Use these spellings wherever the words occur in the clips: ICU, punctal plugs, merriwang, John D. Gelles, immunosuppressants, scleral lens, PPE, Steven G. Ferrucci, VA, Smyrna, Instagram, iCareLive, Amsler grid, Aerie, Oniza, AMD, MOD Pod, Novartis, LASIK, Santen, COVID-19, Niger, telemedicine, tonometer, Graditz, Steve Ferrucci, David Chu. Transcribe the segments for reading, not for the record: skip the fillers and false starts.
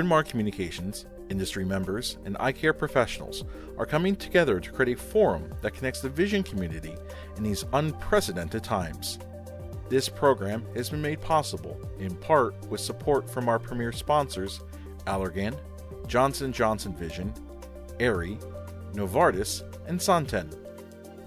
Bryn Mawr Communications, industry members, and eye care professionals are coming together to create a forum that connects the vision community in these unprecedented times. This program has been made possible, in part, with support from our premier sponsors, Allergan, Johnson & Johnson Vision, Aerie, Novartis, and Santen.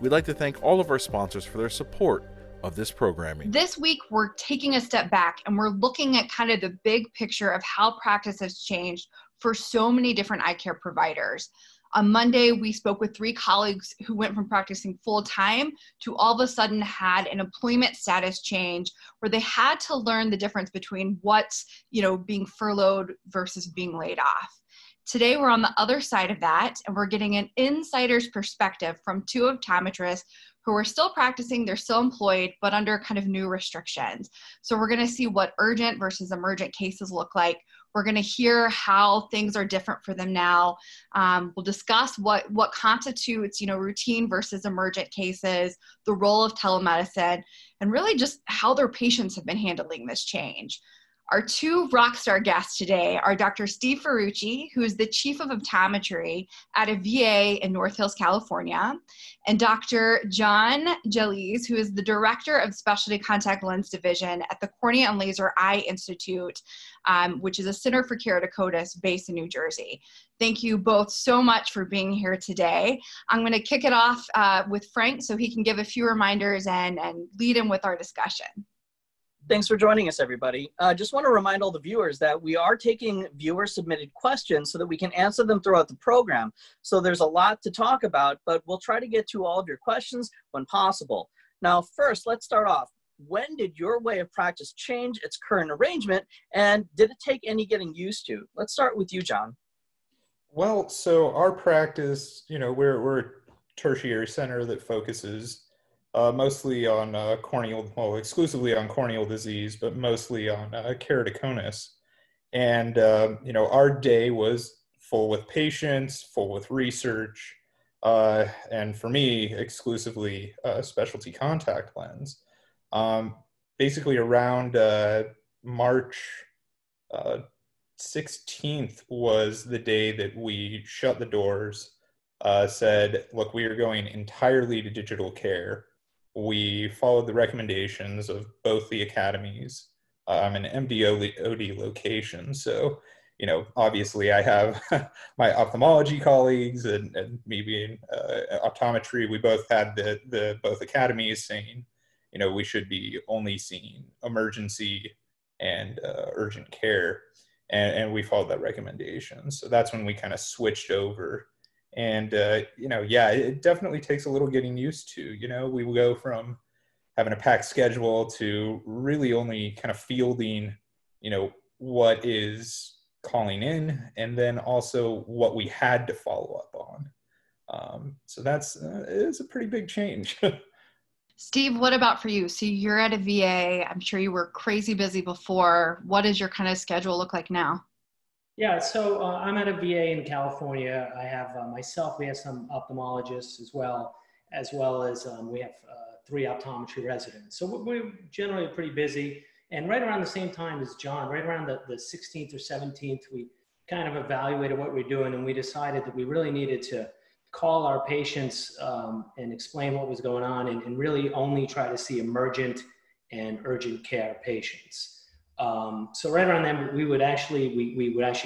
We'd like to thank all of our sponsors for their support of this programming. This week, we're taking a step back and we're looking at kind of the big picture of how practice has changed for so many different eye care providers. On Monday, we spoke with three colleagues who went from practicing full-time to all of a sudden had an employment status change where they had to learn the difference between what's, being furloughed versus being laid off. Today, we're on the other side of that, and we're getting an insider's perspective from two optometrists who are still practicing, they're still employed, but under kind of new restrictions. So we're gonna see what urgent versus emergent cases look like. We're gonna hear how things are different for them now. We'll discuss what constitutes, routine versus emergent cases, the role of telemedicine, and really just how their patients have been handling this change. Our two rock star guests today are Dr. Steve Ferrucci, who is the Chief of Optometry at a VA in North Hills, California, and Dr. John Gelles, who is the Director of Specialty Contact Lens Division at the Cornea and Laser Eye Institute, which is a center for keratoconus based in New Jersey. Thank you both so much for being here today. I'm going to kick it off with Frank so he can give a few reminders and lead in with our discussion. Thanks for joining us, everybody. Just want to remind all the viewers that we are taking viewer-submitted questions so that we can answer them throughout the program. So there's a lot to talk about, but we'll try to get to all of your questions when possible. Now, first, let's start off. When did your way of practice change its current arrangement, and did it take any getting used to? Let's start with you, John. Well, so our practice, we're a tertiary center that focuses mostly on corneal, well, exclusively on corneal disease, but mostly on keratoconus. And, our day was full with patients, full with research, and for me, exclusively specialty contact lens. Basically around March 16th was the day that we shut the doors, said, look, we are going entirely to digital care. We followed the recommendations of both the academies and MDOD locations. So, obviously I have my ophthalmology colleagues and me being optometry, we both had the both academies saying, we should be only seeing emergency and urgent care. And we followed that recommendation. So that's when we kind of switched over. And, yeah, it definitely takes a little getting used to, we will go from having a packed schedule to really only kind of fielding, what is calling in and then also what we had to follow up on. So that's, it's a pretty big change. Steve, what about for you? So you're at a VA, I'm sure you were crazy busy before. What does your kind of schedule look like now? Yeah, so I'm at a VA in California. I have myself, we have some ophthalmologists as well as we have three optometry residents. So we're generally pretty busy. And right around the same time as John, right around the 16th or 17th, we kind of evaluated what we're doing and we decided that we really needed to call our patients and explain what was going on and really only try to see emergent and urgent care patients. So right around then, we would actually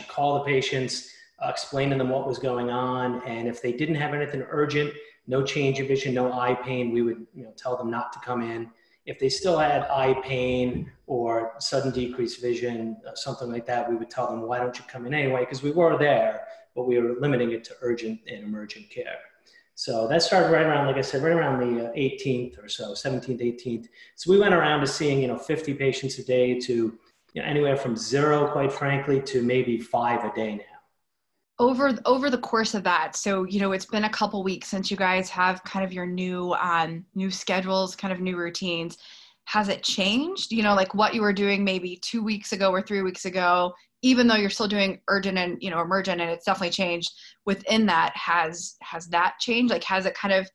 call the patients, explain to them what was going on, and if they didn't have anything urgent, no change of vision, no eye pain, we would tell them not to come in. If they still had eye pain or sudden decreased vision, something like that, we would tell them, why don't you come in anyway? Because we were there, but we were limiting it to urgent and emergent care. So that started right around, like I said, right around the 18th or so, 17th, 18th. So we went around to seeing, 50 patients a day to anywhere from zero, quite frankly, to maybe five a day now. Over the course of that, so, it's been a couple weeks since you guys have kind of your new schedules, kind of new routines. Has it changed? Like what you were doing maybe 2 weeks ago or 3 weeks ago, even though you're still doing urgent and, emergent, and it's definitely changed within that, has that changed? Like, has it kind of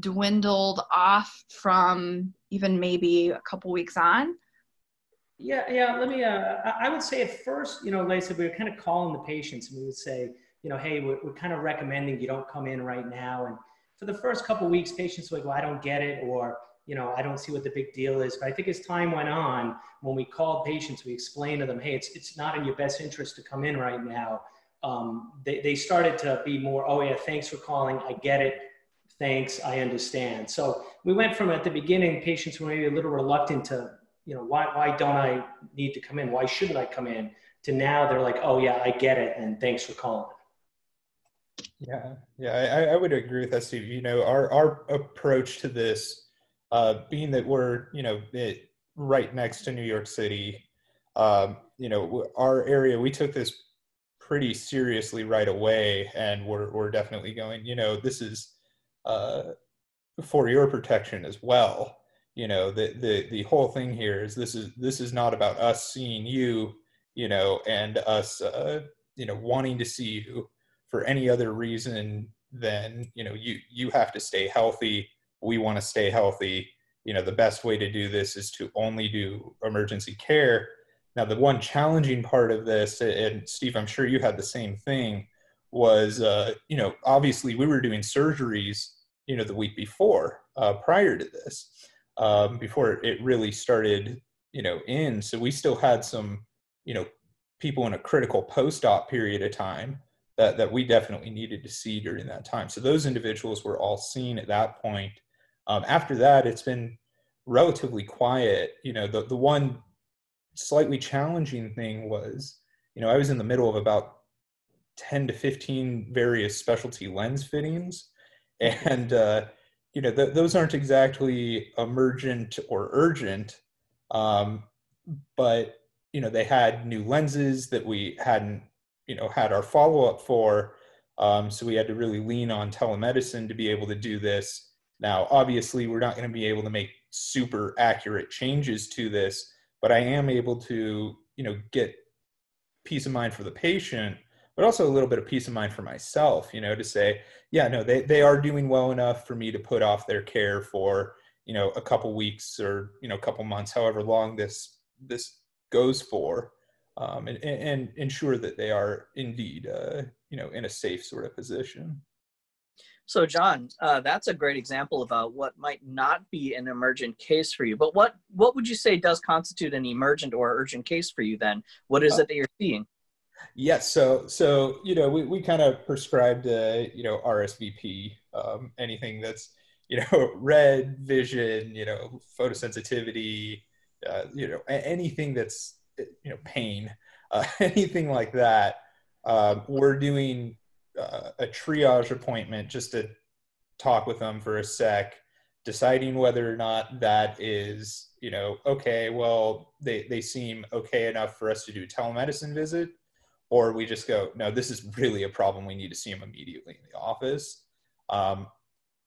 dwindled off from even maybe a couple weeks on? Yeah. Let me, I would say at first, LASIK, we were kind of calling the patients and we would say, hey, we're kind of recommending you don't come in right now. And for the first couple of weeks, patients were like, well, I don't get it, or, I don't see what the big deal is. But I think as time went on, when we called patients, we explained to them, hey, it's not in your best interest to come in right now. They started to be more, oh yeah, thanks for calling. I get it. Thanks. I understand. So we went from at the beginning, patients were maybe a little reluctant to, why don't I need to come in? Why shouldn't I come in? To now they're like, oh yeah, I get it. And thanks for calling. Yeah, I would agree with that, Steve. Our approach to this, being that we're, right next to New York City, our area, we took this pretty seriously right away, and we're definitely going, this is for your protection as well. The whole thing here is this is not about us seeing you, and us, wanting to see you for any other reason than, you have to stay healthy. We want to stay healthy. The best way to do this is to only do emergency care. Now, the one challenging part of this, and Steve, I'm sure you had the same thing, was, obviously we were doing surgeries, the week before, prior to this, before it really started, in. So we still had some, people in a critical post-op period of time that we definitely needed to see during that time. So those individuals were all seen at that point. After that, it's been relatively quiet. The one slightly challenging thing was, I was in the middle of about 10 to 15 various specialty lens fittings. And, those aren't exactly emergent or urgent, but, they had new lenses that we hadn't, had our follow-up for. So we had to really lean on telemedicine to be able to do this. Now, obviously, we're not going to be able to make super accurate changes to this, but I am able to, get peace of mind for the patient, but also a little bit of peace of mind for myself, to say, yeah, no, they are doing well enough for me to put off their care for, a couple weeks or, a couple months, however long this goes for, and ensure that they are indeed, in a safe sort of position. So John, that's a great example of what might not be an emergent case for you, but what would you say does constitute an emergent or urgent case for you then? What is it that you're seeing? Yes. So, we kind of prescribed, RSVP, anything that's, red vision, photosensitivity, anything that's, pain, anything like that. We're doing a triage appointment just to talk with them for a sec, deciding whether or not that is, okay, well, they seem okay enough for us to do a telemedicine visit, or we just go, no, this is really a problem. We need to see them immediately in the office.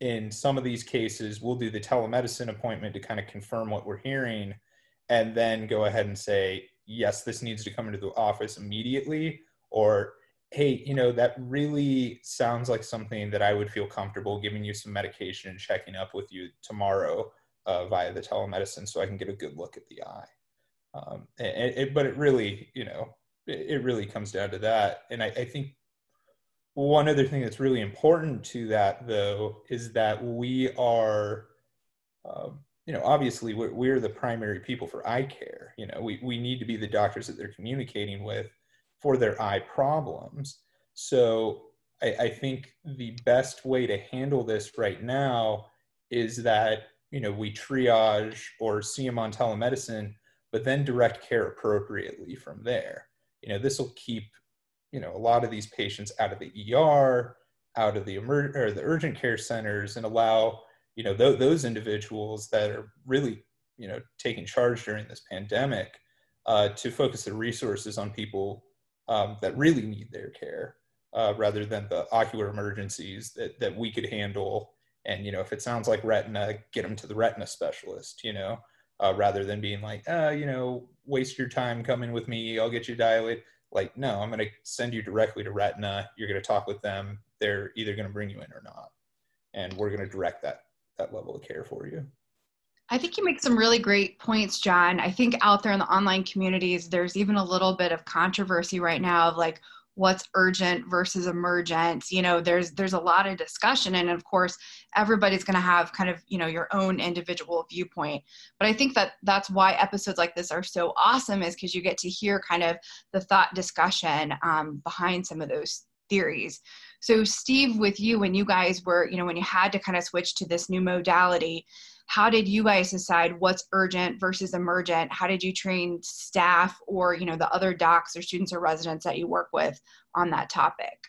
In some of these cases, we'll do the telemedicine appointment to kind of confirm what we're hearing, and then go ahead and say, yes, this needs to come into the office immediately, or, hey, that really sounds like something that I would feel comfortable giving you some medication and checking up with you tomorrow via the telemedicine so I can get a good look at the eye. But it really, it really comes down to that. And I think one other thing that's really important to that, though, is that we are, obviously we're the primary people for eye care. We need to be the doctors that they're communicating with for their eye problems. So I think the best way to handle this right now is that, we triage or see them on telemedicine, but then direct care appropriately from there. This will keep, a lot of these patients out of the ER, out of the the urgent care centers, and allow, those individuals that are really, taking charge during this pandemic to focus their resources on people that really need their care rather than the ocular emergencies that we could handle. And, if it sounds like retina, get them to the retina specialist, rather than being like, waste your time coming with me. I'll get you dilated. Like, no, I'm going to send you directly to retina. You're going to talk with them. They're either going to bring you in or not. And we're going to direct that level of care for you. I think you make some really great points, John. I think out there in the online communities, there's even a little bit of controversy right now of like what's urgent versus emergent. You know, there's a lot of discussion, and of course, everybody's going to have kind of, you know, your own individual viewpoint. But I think that that's why episodes like this are so awesome, is because you get to hear kind of the thought discussion behind some of those theories. So Steve, with you, when you guys were, you know, when you had to kind of switch to this new modality, how did you guys decide what's urgent versus emergent? How did you train staff or, you know, the other docs or students or residents that you work with on that topic?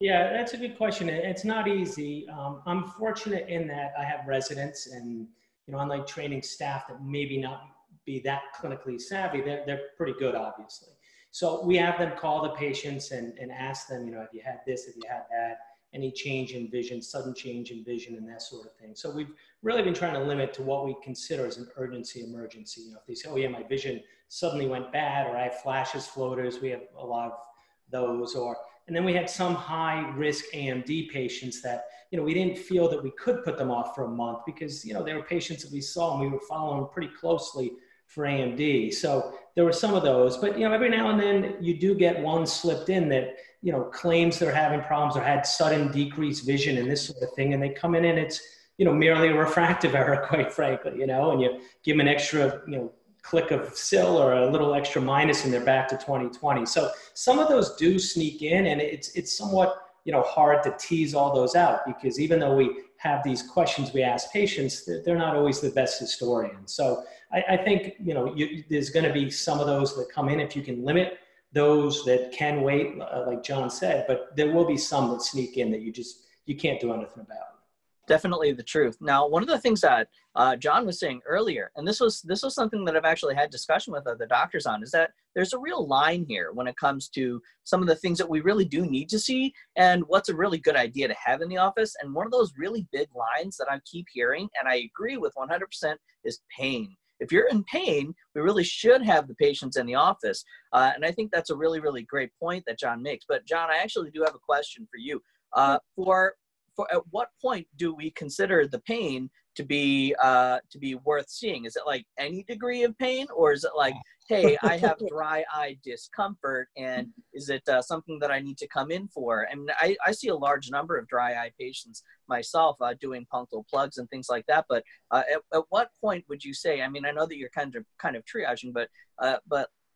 Yeah, that's a good question. It's not easy. I'm fortunate in that I have residents and, you know, unlike training staff that maybe not be that clinically savvy, they're pretty good, obviously. So we have them call the patients and ask them, you know, have you had this, have you had that? Any change in vision, sudden change in vision, and that sort of thing. So we've really been trying to limit to what we consider as an urgency emergency. You know, if they say, oh yeah, my vision suddenly went bad, or I have flashes, floaters, we have a lot of those. Or, and then we had some high risk AMD patients that, you know, we didn't feel that we could put them off for a month because, you know, they were patients that we saw and we were following pretty closely for AMD. So there were some of those, but, you know, every now and then you do get one slipped in that, you know, claims they're having problems or had sudden decreased vision and this sort of thing. And they come in and it's, you know, merely a refractive error, quite frankly, you know, and you give them an extra, you know, click of sill or a little extra minus and they're back to 20/20. So some of those do sneak in, and it's somewhat, you know, hard to tease all those out, because even though we have these questions we ask patients, they're not always the best historians. So I think, you know, there's going to be some of those that come in if you can limit those that can wait, like John said, but there will be some that sneak in that you can't do anything about. Definitely the truth. Now, one of the things that John was saying earlier, and this was something that I've actually had discussion with other doctors on, is that there's a real line here when it comes to some of the things that we really do need to see and what's a really good idea to have in the office. And one of those really big lines that I keep hearing, and I agree with 100%, is pain. If you're in pain, we really should have the patients in the office. And I think that's a really, really great point that John makes. But John, I actually do have a question for you. For at what point do we consider the pain to be worth seeing? Is it like any degree of pain, or is it like, hey, I have dry eye discomfort, and is it something that I need to come in for? I mean, I see a large number of dry eye patients myself doing punctal plugs and things like that. But at what point would you say? I mean, I know that you're kind of triaging, but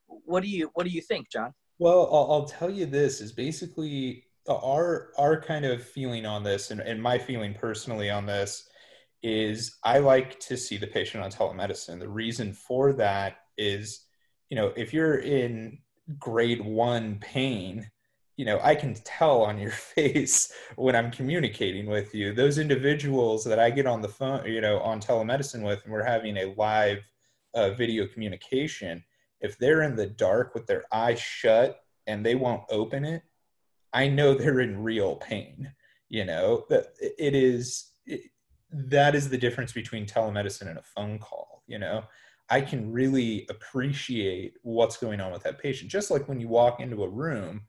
what do you think, John? Well, I'll tell you, this is basically our kind of feeling on this, and my feeling personally on this is I like to see the patient on telemedicine. The reason for that is, you know, if you're in grade 1 pain, you know, I can tell on your face when I'm communicating with you. Those individuals that I get on the phone, you know, on telemedicine with, and we're having a live video communication, if they're in the dark with their eye shut and they won't open it, I know they're in real pain. You know, that is the difference between telemedicine and a phone call. You know, I can really appreciate what's going on with that patient. Just like when you walk into a room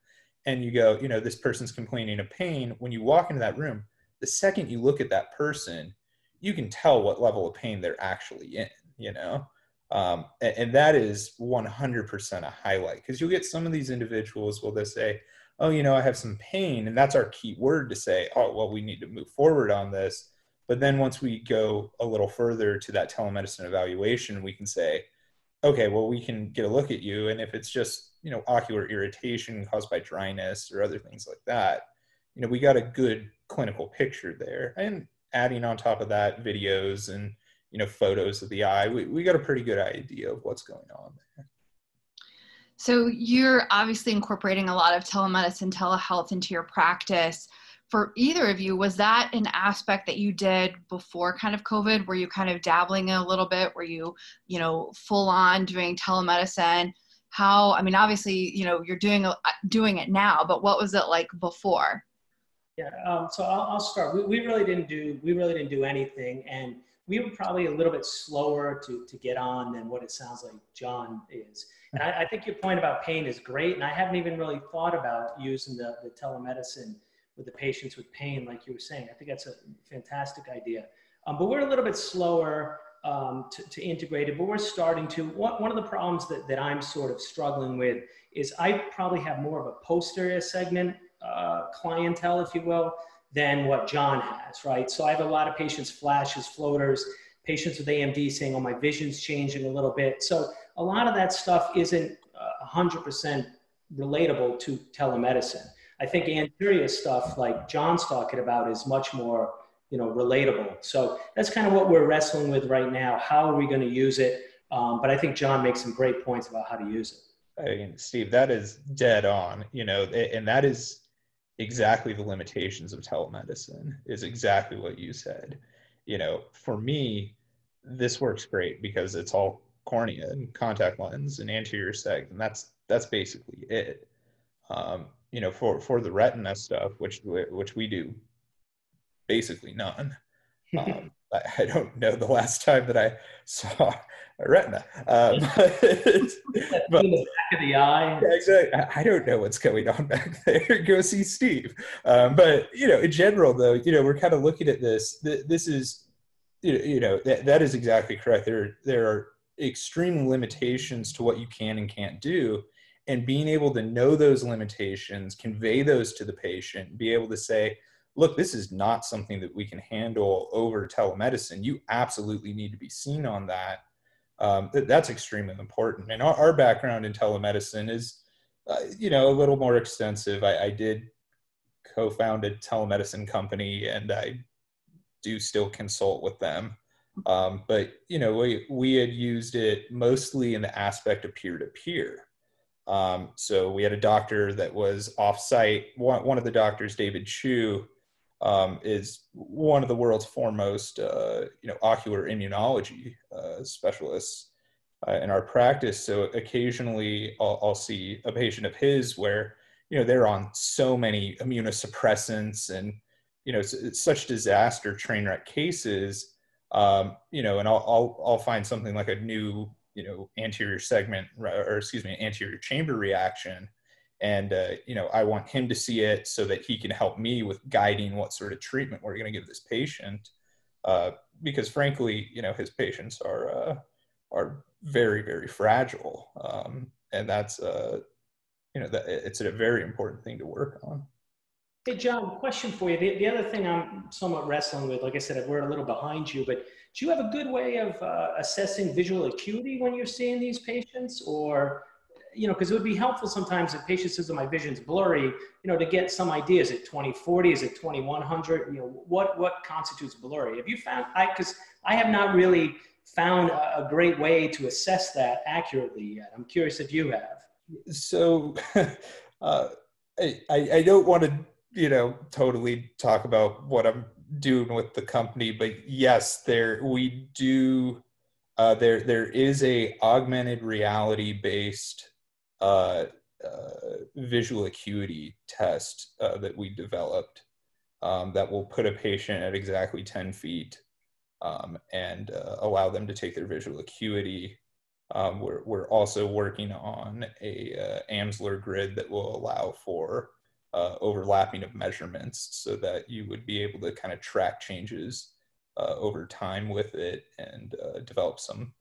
and you go, you know, this person's complaining of pain. When you walk into that room, the second you look at that person, you can tell what level of pain they're actually in, you know? And that is 100% a highlight, because you'll get some of these individuals will just say, oh, you know, I have some pain. And that's our key word to say, oh, well, we need to move forward on this. But then once we go a little further to that telemedicine evaluation, we can say, okay, well, we can get a look at you. And if it's just, you know, ocular irritation caused by dryness or other things like that, you know, we got a good clinical picture there. And adding on top of that videos and, you know, photos of the eye, we got a pretty good idea of what's going on there. So you're obviously incorporating a lot of telemedicine, telehealth into your practice. For either of you, was that an aspect that you did before kind of COVID? Were you kind of dabbling a little bit? Were you, you know, full on doing telemedicine? How, I mean, obviously, you know, you're doing it now, but what was it like before? Yeah, so I'll start. We really didn't do anything, and we were probably a little bit slower to get on than what it sounds like John is. And I think your point about pain is great, and I haven't even really thought about using the telemedicine with the patients with pain, like you were saying. I think that's a fantastic idea. But we're a little bit slower to integrate it, but we're starting to. One of the problems that I'm sort of struggling with is I probably have more of a posterior segment clientele, if you will, than what John has, right? So I have a lot of patients, flashes, floaters, patients with AMD saying, oh, my vision's changing a little bit. So a lot of that stuff isn't 100% relatable to telemedicine. I think anterior stuff like John's talking about is much more, you know, relatable. So that's kind of what we're wrestling with right now. How are we going to use it? But I think John makes some great points about how to use it. I mean, Steve, that is dead on, you know, and that is exactly the limitations of telemedicine, is exactly what you said. You know, for me, this works great because it's all cornea and contact lens and anterior seg, and that's basically it. You know, for the retina stuff, which we do basically none. I don't know the last time that I saw a retina. But in the back of the eye. Yeah, exactly. I don't know what's going on back there. Go see Steve. But, you know, in general, though, you know, we're kind of looking at this. This is, you know, that is exactly correct. There are extreme limitations to what you can and can't do. And being able to know those limitations, convey those to the patient, be able to say, look, this is not something that we can handle over telemedicine. You absolutely need to be seen on that. That's extremely important. And our background in telemedicine is, you know, a little more extensive. I did co-found a telemedicine company, and I do still consult with them. But, you know, we had used it mostly in the aspect of peer-to-peer. So we had a doctor that was off-site. One of the doctors, David Chu, is one of the world's foremost, you know, ocular immunology specialists in our practice. So occasionally I'll see a patient of his where, you know, they're on so many immunosuppressants and, you know, it's such disaster train wreck cases, you know, and I'll find something like a new, you know, anterior segment, or excuse me, anterior chamber reaction. And, you know, I want him to see it so that he can help me with guiding what sort of treatment we're going to give this patient. Because frankly, you know, his patients are very, very fragile. And that's, you know, it's a very important thing to work on. Hey, John, question for you. The other thing I'm somewhat wrestling with, like I said, we're a little behind you, but do you have a good way of assessing visual acuity when you're seeing these patients? Or, you know, because it would be helpful sometimes if patient says, oh, my vision's blurry, you know, to get some idea. Is it 20/40? Is it 2100? You know, what constitutes blurry? Have you found, because I have not really found a great way to assess that accurately yet. I'm curious if you have. So I don't want to, you know, totally talk about what I'm doing with the company, but yes, we do. There is a augmented reality based visual acuity test that we developed that will put a patient at exactly 10 feet and allow them to take their visual acuity. We're also working on a Amsler grid that will allow for overlapping of measurements so that you would be able to kind of track changes over time with it and develop some,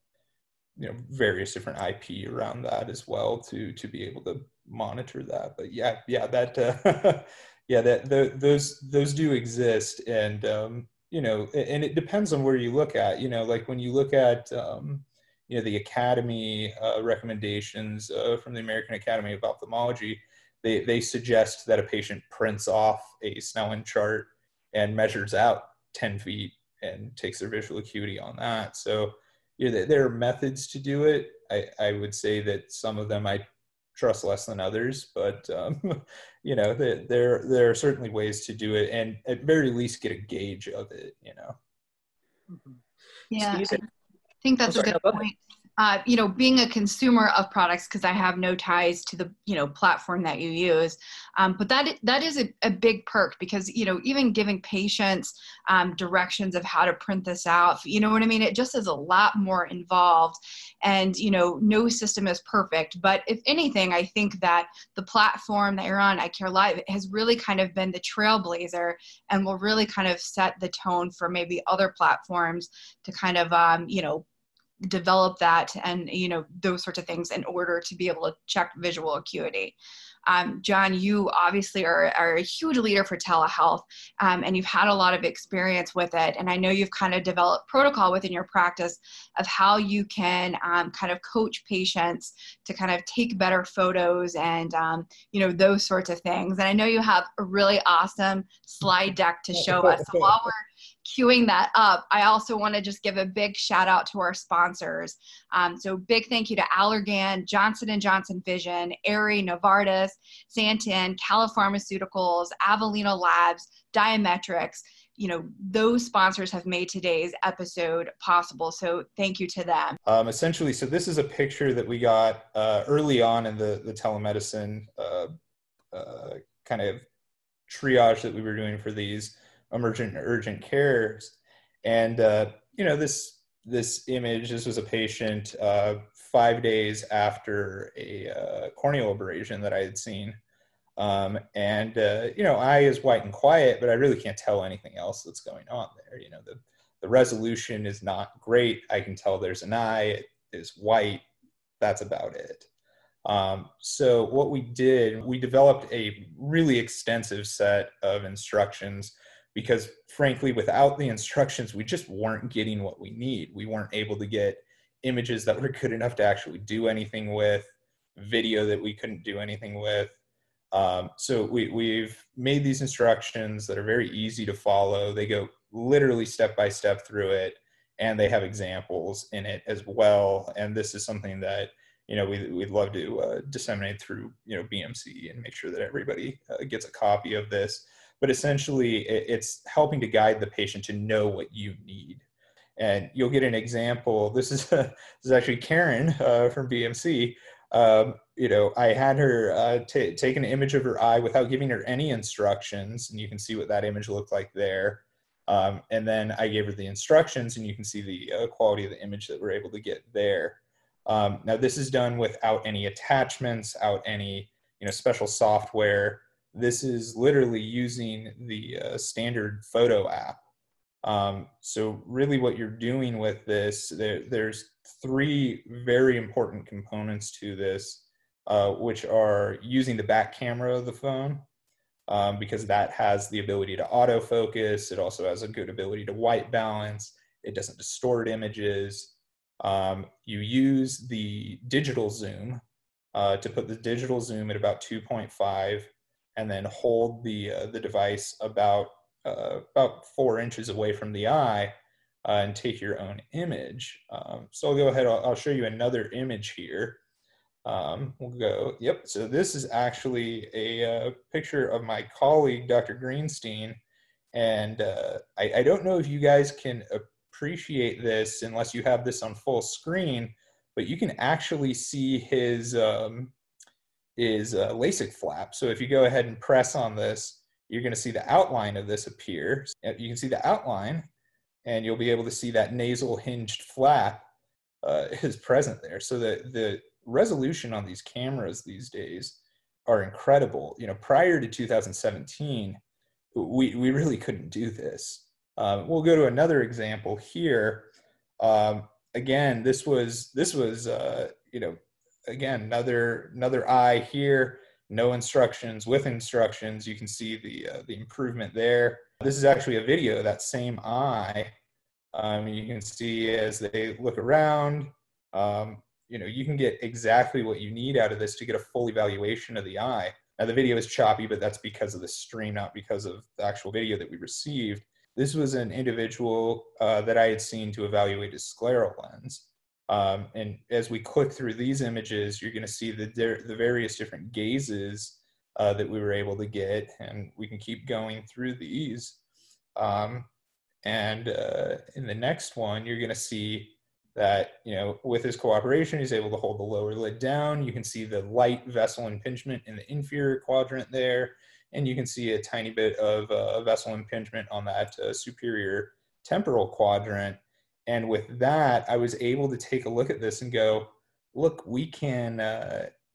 you know, various different IP around that as well to be able to monitor that. But yeah, that yeah, those do exist, and you know, and it depends on where you look at. You know, like when you look at you know, the Academy recommendations from the American Academy of Ophthalmology. They suggest that a patient prints off a Snellen chart and measures out 10 feet and takes their visual acuity on that. So, you know, there are methods to do it. I would say that some of them I trust less than others, but, you know, there are certainly ways to do it and at very least get a gauge of it, you know. Yeah, I think that's a good point. you know, being a consumer of products, because I have no ties to the, you know, platform that you use. But that is a big perk, because, you know, even giving patients directions of how to print this out, you know what I mean? It just is a lot more involved, and, you know, no system is perfect. But if anything, I think that the platform that you're on, iCareLive, has really kind of been the trailblazer and will really kind of set the tone for maybe other platforms to kind of, you know, develop that and, you know, those sorts of things in order to be able to check visual acuity. John, you obviously are a huge leader for telehealth, and you've had a lot of experience with it. And I know you've kind of developed protocol within your practice of how you can kind of coach patients to kind of take better photos and, you know, those sorts of things. And I know you have a really awesome slide deck to show us. So while we're queuing that up, I also want to just give a big shout out to our sponsors. So big thank you to Allergan, Johnson & Johnson Vision, Aerie, Novartis, Santen, Kala Pharmaceuticals, Avelino Labs, Diametrix. You know, those sponsors have made today's episode possible. So thank you to them. Essentially, so this is a picture that we got early on in the telemedicine kind of triage that we were doing for these emergent and urgent cares. And, you know, this image, this was a patient 5 days after a corneal abrasion that I had seen. You know, eye is white and quiet, but I really can't tell anything else that's going on there. You know, the resolution is not great. I can tell there's an eye, it's white, that's about it. So what we did, we developed a really extensive set of instructions, because frankly, without the instructions, we just weren't getting what we need. We weren't able to get images that were good enough to actually do anything with, video that we couldn't do anything with. So we've made these instructions that are very easy to follow. They go literally step by step through it, and they have examples in it as well. And this is something that, you know, we'd love to disseminate through, you know, BMC and make sure that everybody gets a copy of this. But essentially, it's helping to guide the patient to know what you need. And you'll get an example. This is actually Karen from BMC. You know, I had her take an image of her eye without giving her any instructions, and you can see what that image looked like there. And then I gave her the instructions, and you can see the quality of the image that we're able to get there. Now, this is done without any attachments, without any, you know, special software. This is literally using the standard photo app. So really what you're doing with this, there's three very important components to this, which are using the back camera of the phone, because that has the ability to autofocus. It also has a good ability to white balance. It doesn't distort images. You use the digital zoom to put the digital zoom at about 2.5. and then hold the device about 4 inches away from the eye and take your own image. So I'll go ahead, I'll show you another image here. We'll go, yep, so this is actually a picture of my colleague, Dr. Greenstein. And I don't know if you guys can appreciate this unless you have this on full screen, but you can actually see his, is a LASIK flap. So if you go ahead and press on this, you're going to see the outline of this appear. You can see the outline, and you'll be able to see that nasal hinged flap is present there. So the resolution on these cameras these days are incredible. You know, prior to 2017, we really couldn't do this. We'll go to another example here. Again, this was you know, again, another eye here, no instructions, with instructions. You can see the improvement there. This is actually a video of that same eye. You can see as they look around, you know, you can get exactly what you need out of this to get a full evaluation of the eye. Now, the video is choppy, but that's because of the stream, not because of the actual video that we received. This was an individual that I had seen to evaluate his scleral lens. And as we click through these images, you're going to see the various different gazes that we were able to get, and we can keep going through these. In the next one, you're going to see that, you know, with his cooperation, he's able to hold the lower lid down. You can see the light vessel impingement in the inferior quadrant there, and you can see a tiny bit of a vessel impingement on that superior temporal quadrant. And with that, I was able to take a look at this and go, look, we can,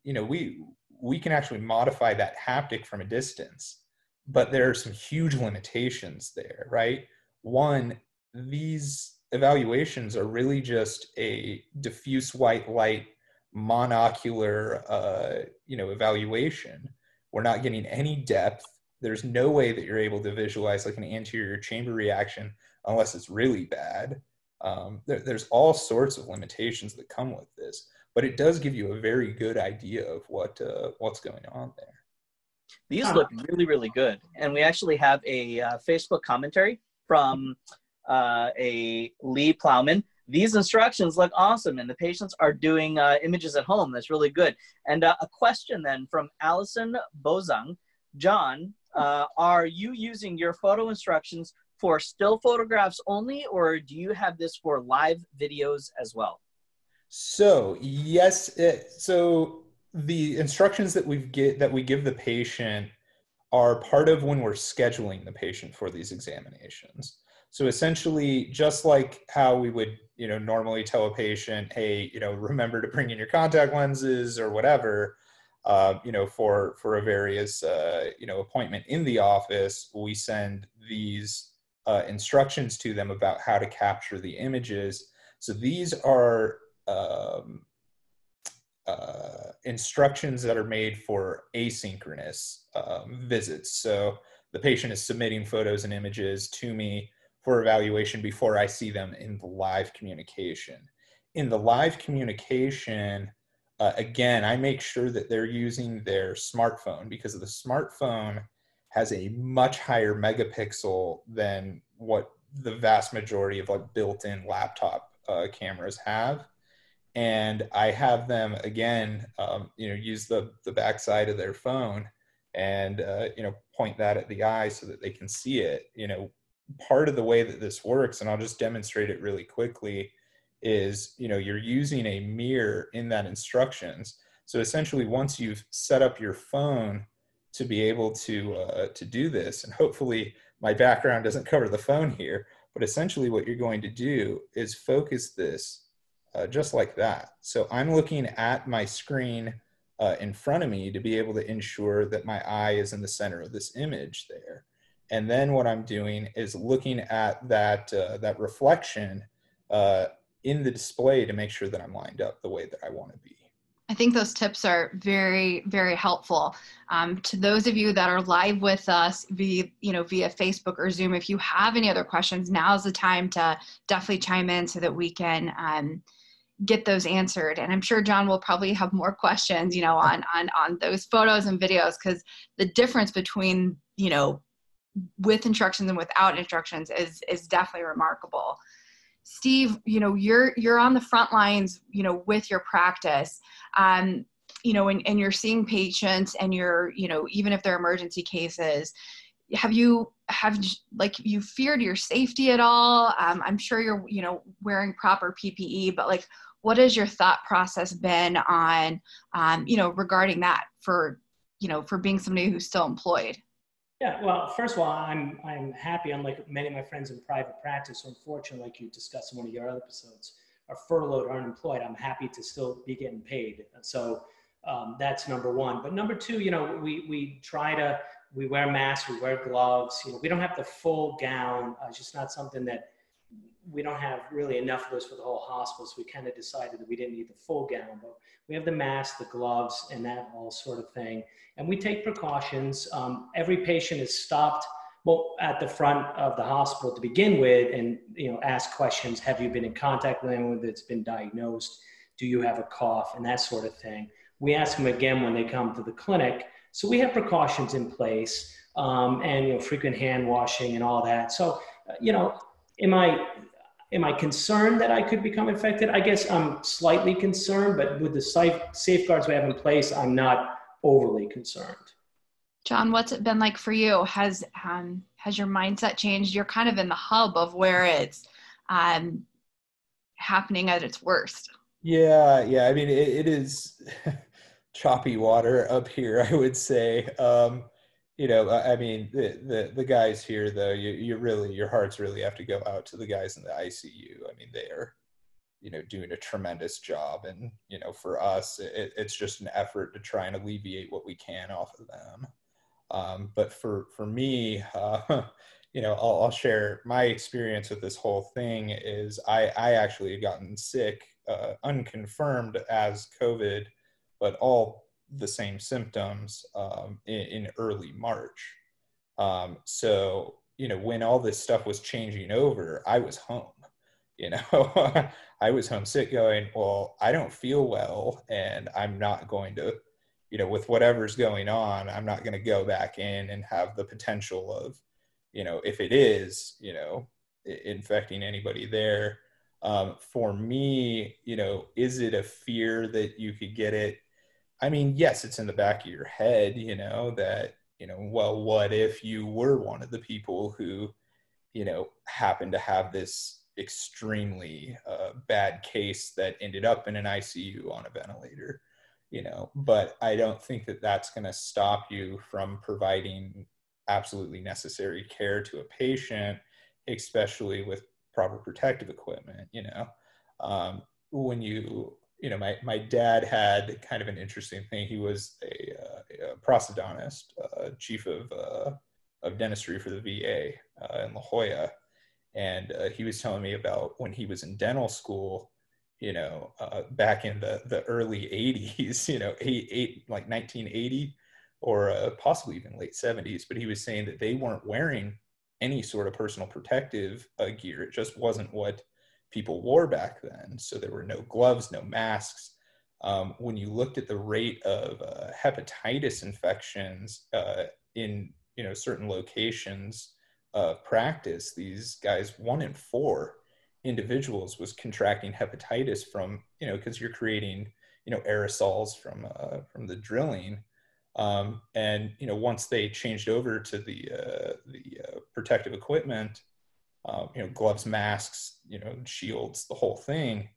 you know, we can actually modify that haptic from a distance, but there are some huge limitations there, right? One, these evaluations are really just a diffuse white light monocular, you know, evaluation. We're not getting any depth. There's no way that you're able to visualize like an anterior chamber reaction unless it's really bad. There's all sorts of limitations that come with this, but it does give you a very good idea of what's going on there. These look really, really good. And we actually have a Facebook commentary from a Lee Plowman. These instructions look awesome, and the patients are doing images at home. That's really good. And a question then from Alison Bozung. John, are you using your photo instructions for still photographs only, or do you have this for live videos as well? So yes, so the instructions that we give the patient are part of when we're scheduling the patient for these examinations. So essentially, just like how we would, you know, normally tell a patient, hey, you know, remember to bring in your contact lenses or whatever, you know, for a various, you know, appointment in the office, we send these instructions to them about how to capture the images. So these are instructions that are made for asynchronous visits. So the patient is submitting photos and images to me for evaluation before I see them in the live communication. In the live communication, again, I make sure that they're using their smartphone, because the smartphone has a much higher megapixel than what the vast majority of like built-in laptop cameras have. And I have them, again, you know, use the backside of their phone and, you know, point that at the eye so that they can see it. You know, part of the way that this works, and I'll just demonstrate it really quickly, is, you know, you're using a mirror in that instructions. So essentially, once you've set up your phone to be able to do this, and hopefully my background doesn't cover the phone here, but essentially what you're going to do is focus this just like that. So I'm looking at my screen in front of me to be able to ensure that my eye is in the center of this image there. And then what I'm doing is looking at that, that reflection in the display to make sure that I'm lined up the way that I want to be. I think those tips are very, very helpful. To those of you that are live with us via, you know, via Facebook or Zoom, if you have any other questions, now's the time to definitely chime in so that we can get those answered. And I'm sure John will probably have more questions, you know, on those photos and videos, because the difference between, you know, with instructions and without instructions is definitely remarkable. Steve, you know, you're on the front lines, you know, with your practice, you know, and you're seeing patients, and you're, you know, even if they're emergency cases, have you feared your safety at all? I'm sure you're, you know, wearing proper PPE, but like, what has your thought process been on, you know, regarding that for, you know, for being somebody who's still employed? Yeah, well, first of all, I'm happy, unlike many of my friends in private practice, who unfortunately, like you discussed in one of your other episodes, are furloughed or unemployed. I'm happy to still be getting paid. And so that's number one. But number two, you know, we wear masks, we wear gloves. You know, we don't have the full gown. It's just not something that we don't have really enough of those for the whole hospital. So we kind of decided that we didn't need the full gown, but we have the mask, the gloves, and that all sort of thing. And we take precautions. Every patient is stopped, well, at the front of the hospital to begin with, and, you know, ask questions. Have you been in contact with anyone that's been diagnosed? Do you have a cough? And that sort of thing. We ask them again when they come to the clinic. So we have precautions in place, and, you know, frequent hand washing and all that. So, you know, am I concerned that I could become infected? I guess I'm slightly concerned, but with the safeguards we have in place, I'm not overly concerned. John, what's it been like for you? Has your mindset changed? You're kind of in the hub of where it's, happening at its worst. Yeah. I mean, it is choppy water up here, I would say. I mean, the guys here, though, you really, your hearts really have to go out to the guys in the ICU. I mean, they're, doing a tremendous job. And, for us, it's just an effort to try and alleviate what we can off of them. But for me, I'll share my experience with this whole thing is I actually had gotten sick, unconfirmed as COVID, but all the same symptoms in early March. So when all this stuff was changing over, I was home. I was homesick going, well, I don't feel well, and I'm not going to, with whatever's going on, I'm not going to go back in and have the potential of, if it is, infecting anybody there. For me, is it a fear that you could get it? I mean, yes, it's in the back of your head, that, well, what if you were one of the people who, happen to have this extremely bad case that ended up in an ICU on a ventilator, but I don't think that that's going to stop you from providing absolutely necessary care to a patient, especially with proper protective equipment. When my dad had kind of an interesting thing. He was a prosthodontist, chief of dentistry for the VA in La Jolla. And he was telling me about when he was in dental school, back in the early 80s, like 1980 or possibly even late 70s. But he was saying that they weren't wearing any sort of personal protective gear. It just wasn't what people wore back then. So there were no gloves, no masks. When you looked at the rate of hepatitis infections in certain locations, practice, these guys, 1 in 4 individuals was contracting hepatitis from, because you're creating, aerosols from the drilling. Once they changed over to the protective equipment, gloves, masks, shields, the whole thing,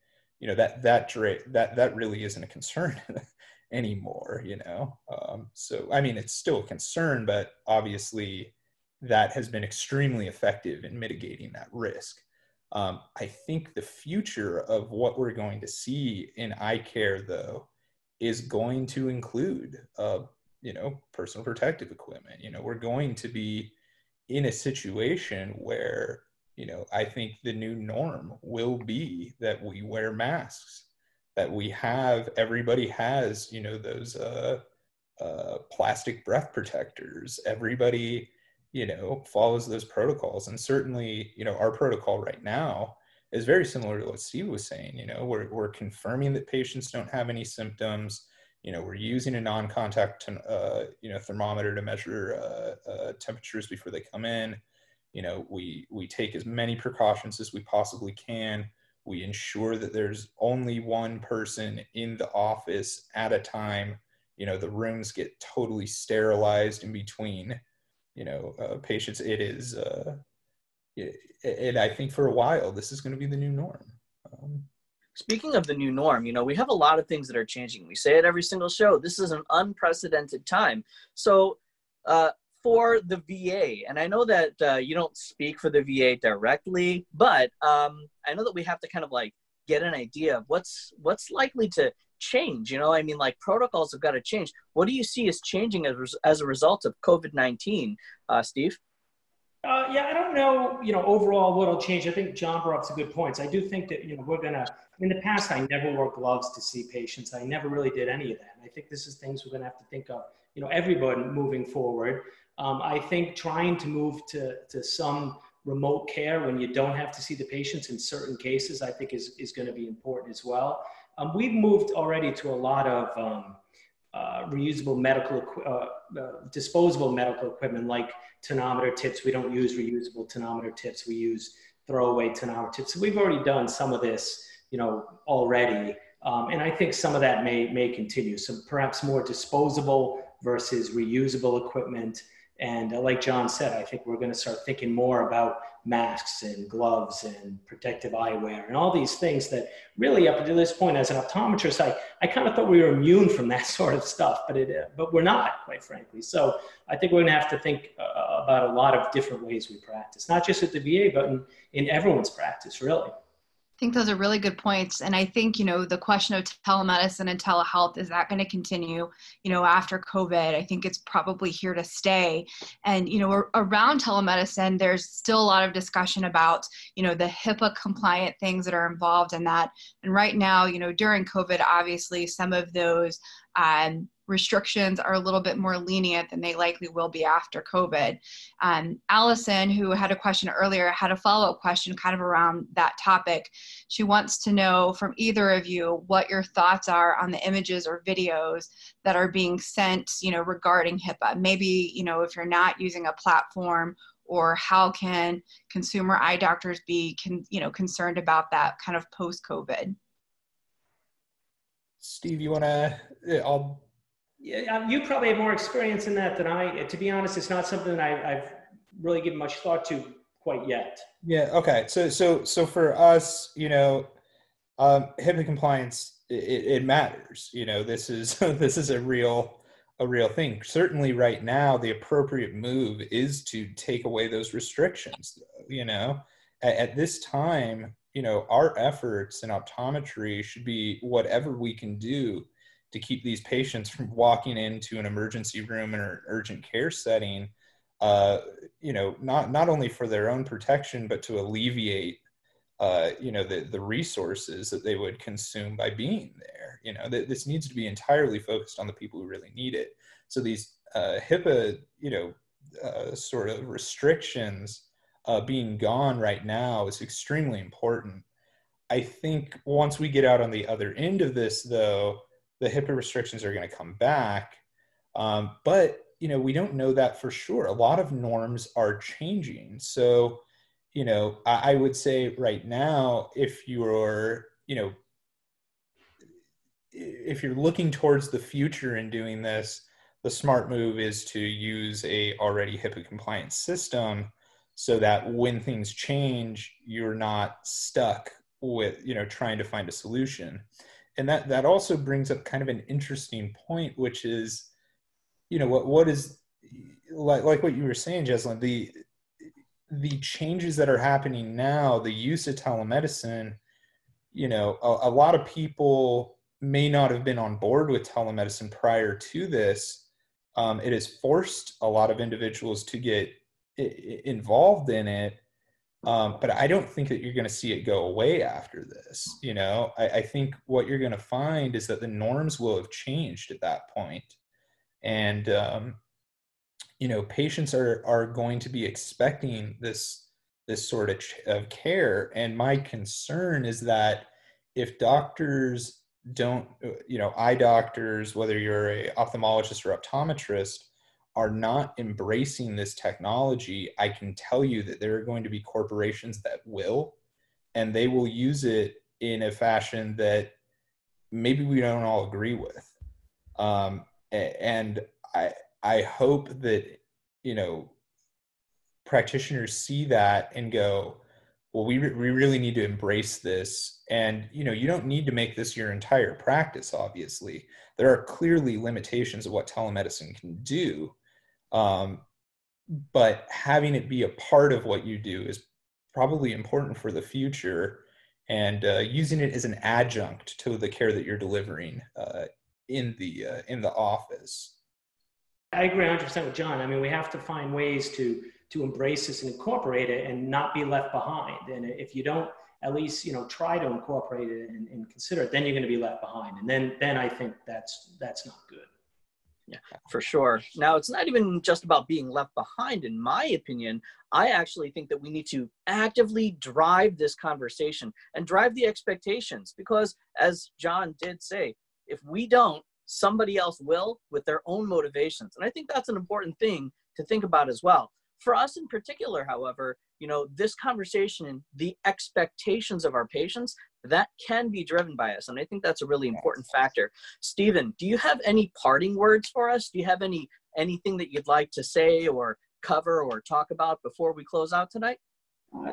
that really isn't a concern anymore, So, I mean, it's still a concern, but obviously, that has been extremely effective in mitigating that risk. I think the future of what we're going to see in eye care, though, is going to include, personal protective equipment. We're going to be in a situation where, I think the new norm will be that we wear masks, that we have, everybody has, those plastic breath protectors, everybody, follows those protocols. And certainly, our protocol right now is very similar to what Steve was saying. We're confirming that patients don't have any symptoms. We're using a non-contact, thermometer to measure temperatures before they come in. We take as many precautions as we possibly can. We ensure that there's only one person in the office at a time. The rooms get totally sterilized in between patients. It is, and I think for a while, this is going to be the new norm. Speaking of the new norm, we have a lot of things that are changing. We say it every single show. This is an unprecedented time. So for the VA, and I know that you don't speak for the VA directly, but I know that we have to kind of like get an idea of what's likely to change. I mean, like, protocols have got to change. What do you see is changing as a result of COVID-19, Steve? Yeah, I don't know, overall what'll change. I think John brought up some good points. I do think that, we're going to, in the past, I never wore gloves to see patients. I never really did any of that. And I think this is things we're going to have to think of, everybody moving forward. I think trying to move to some remote care when you don't have to see the patients in certain cases, I think is going to be important as well. We've moved already to a lot of reusable medical, disposable medical equipment like tonometer tips. We don't use reusable tonometer tips. We use throwaway tonometer tips. So we've already done some of this, already. And I think some of that may continue. So perhaps more disposable versus reusable equipment. And like John said, I think we're going to start thinking more about masks and gloves and protective eyewear and all these things that really up to this point as an optometrist, I kind of thought we were immune from that sort of stuff, but we're not, quite frankly. So I think we're going to have to think about a lot of different ways we practice, not just at the VA, but in everyone's practice, really. I think those are really good points. And I think, you know, the question of telemedicine and telehealth, is that going to continue, you know, after COVID? I think it's probably here to stay. And, you know, around telemedicine, there's still a lot of discussion about, you know, the HIPAA compliant things that are involved in that. And right now, you know, during COVID, obviously some of those restrictions are a little bit more lenient than they likely will be after COVID. Alison, who had a question earlier, had a follow-up question kind of around that topic. She wants to know from either of you what your thoughts are on the images or videos that are being sent, you know, regarding HIPAA. Maybe, you know, if you're not using a platform, or how can consumer eye doctors be, concerned about that kind of post-COVID? Steve, you want to? Yeah, you probably have more experience in that than I. To be honest, it's not something that I've really given much thought to quite yet. Yeah. Okay. So for us, you know, HIPAA compliance it matters. You know, this is a real thing. Certainly, right now, the appropriate move is to take away those restrictions. You know, at this time, you know, our efforts in optometry should be whatever we can do to keep these patients from walking into an emergency room or an urgent care setting, you know, not only for their own protection, but to alleviate, you know, the resources that they would consume by being there. You know, this needs to be entirely focused on the people who really need it. So these HIPAA, you know, sort of restrictions being gone right now is extremely important. I think once we get out on the other end of this, though, the HIPAA restrictions are going to come back. But, you know, we don't know that for sure. A lot of norms are changing. So, you know, I would say right now, if you're looking towards the future in doing this, the smart move is to use a already HIPAA compliant system so that when things change, you're not stuck with, you know, trying to find a solution. And that also brings up kind of an interesting point, which is, you know, what is, like what you were saying, Jeslyn, the changes that are happening now, the use of telemedicine, you know, a lot of people may not have been on board with telemedicine prior to this. It has forced a lot of individuals to get involved in it. But I don't think that you're going to see it go away after this. You know, I think what you're going to find is that the norms will have changed at that point. And, you know, patients are going to be expecting this sort of care. And my concern is that if doctors don't, you know, eye doctors, whether you're an ophthalmologist or optometrist, are not embracing this technology, I can tell you that there are going to be corporations that will, and they will use it in a fashion that maybe we don't all agree with. And I hope that, you know, practitioners see that and go, well, we really need to embrace this. And, you know, you don't need to make this your entire practice, obviously. There are clearly limitations of what telemedicine can do. But having it be a part of what you do is probably important for the future, and using it as an adjunct to the care that you're delivering in the office. I agree 100% with John. I mean, we have to find ways to embrace this and incorporate it and not be left behind. And if you don't at least, you know, try to incorporate it and consider it, then you're going to be left behind. And then I think that's not good. Yeah, for sure. Now, it's not even just about being left behind, in my opinion. I actually think that we need to actively drive this conversation and drive the expectations, because as John did say, if we don't, somebody else will with their own motivations. And I think that's an important thing to think about as well. For us in particular, however, you know, this conversation, the expectations of our patients, that can be driven by us. And I think that's a really important factor. Steven, do you have any parting words for us? Do you have anything that you'd like to say or cover or talk about before we close out tonight?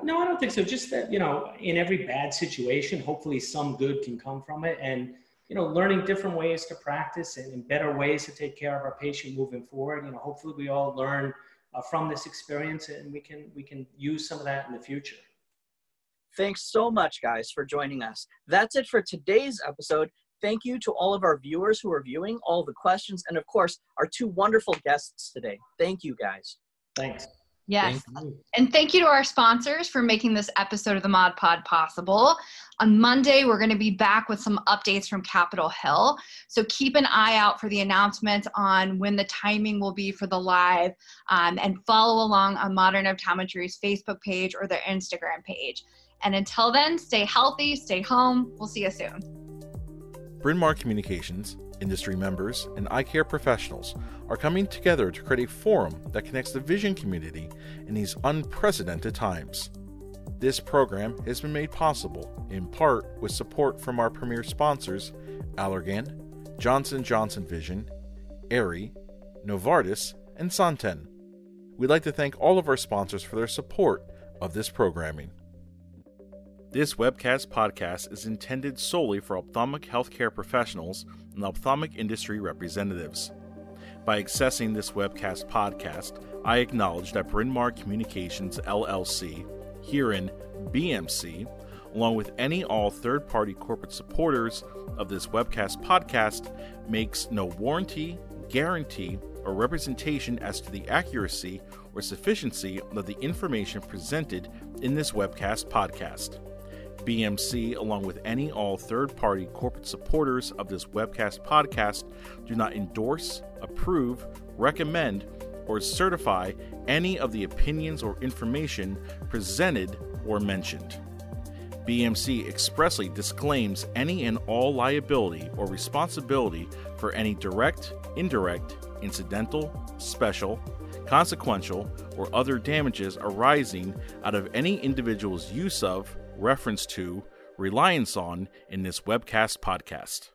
No, I don't think so. Just that, you know, in every bad situation, hopefully some good can come from it. And, you know, learning different ways to practice and better ways to take care of our patient moving forward. You know, hopefully we all learn from this experience and we can use some of that in the future. Thanks so much, guys, for joining us. That's it for today's episode. Thank you to all of our viewers who are viewing, all the questions, and of course, our two wonderful guests today. Thank you, guys. Thanks. Yes. And thank you to our sponsors for making this episode of the Mod Pod possible. On Monday, we're going to be back with some updates from Capitol Hill. So keep an eye out for the announcements on when the timing will be for the live, and follow along on Modern Optometry's Facebook page or their Instagram page. And until then, stay healthy, stay home. We'll see you soon. Bryn Mawr Communications, industry members, and eye care professionals are coming together to create a forum that connects the vision community in these unprecedented times. This program has been made possible in part with support from our premier sponsors, Allergan, Johnson & Johnson Vision, Aerie, Novartis, and Santen. We'd like to thank all of our sponsors for their support of this programming. This webcast podcast is intended solely for ophthalmic healthcare professionals and ophthalmic industry representatives. By accessing this webcast podcast, I acknowledge that Bryn Mawr Communications LLC, herein BMC, along with any all third-party corporate supporters of this webcast podcast, makes no warranty, guarantee, or representation as to the accuracy or sufficiency of the information presented in this webcast podcast. BMC, along with any all third-party corporate supporters of this webcast podcast, do not endorse, approve, recommend, or certify any of the opinions or information presented or mentioned. BMC expressly disclaims any and all liability or responsibility for any direct, indirect, incidental, special, consequential, or other damages arising out of any individual's use of, reference to, reliance on in this webcast podcast.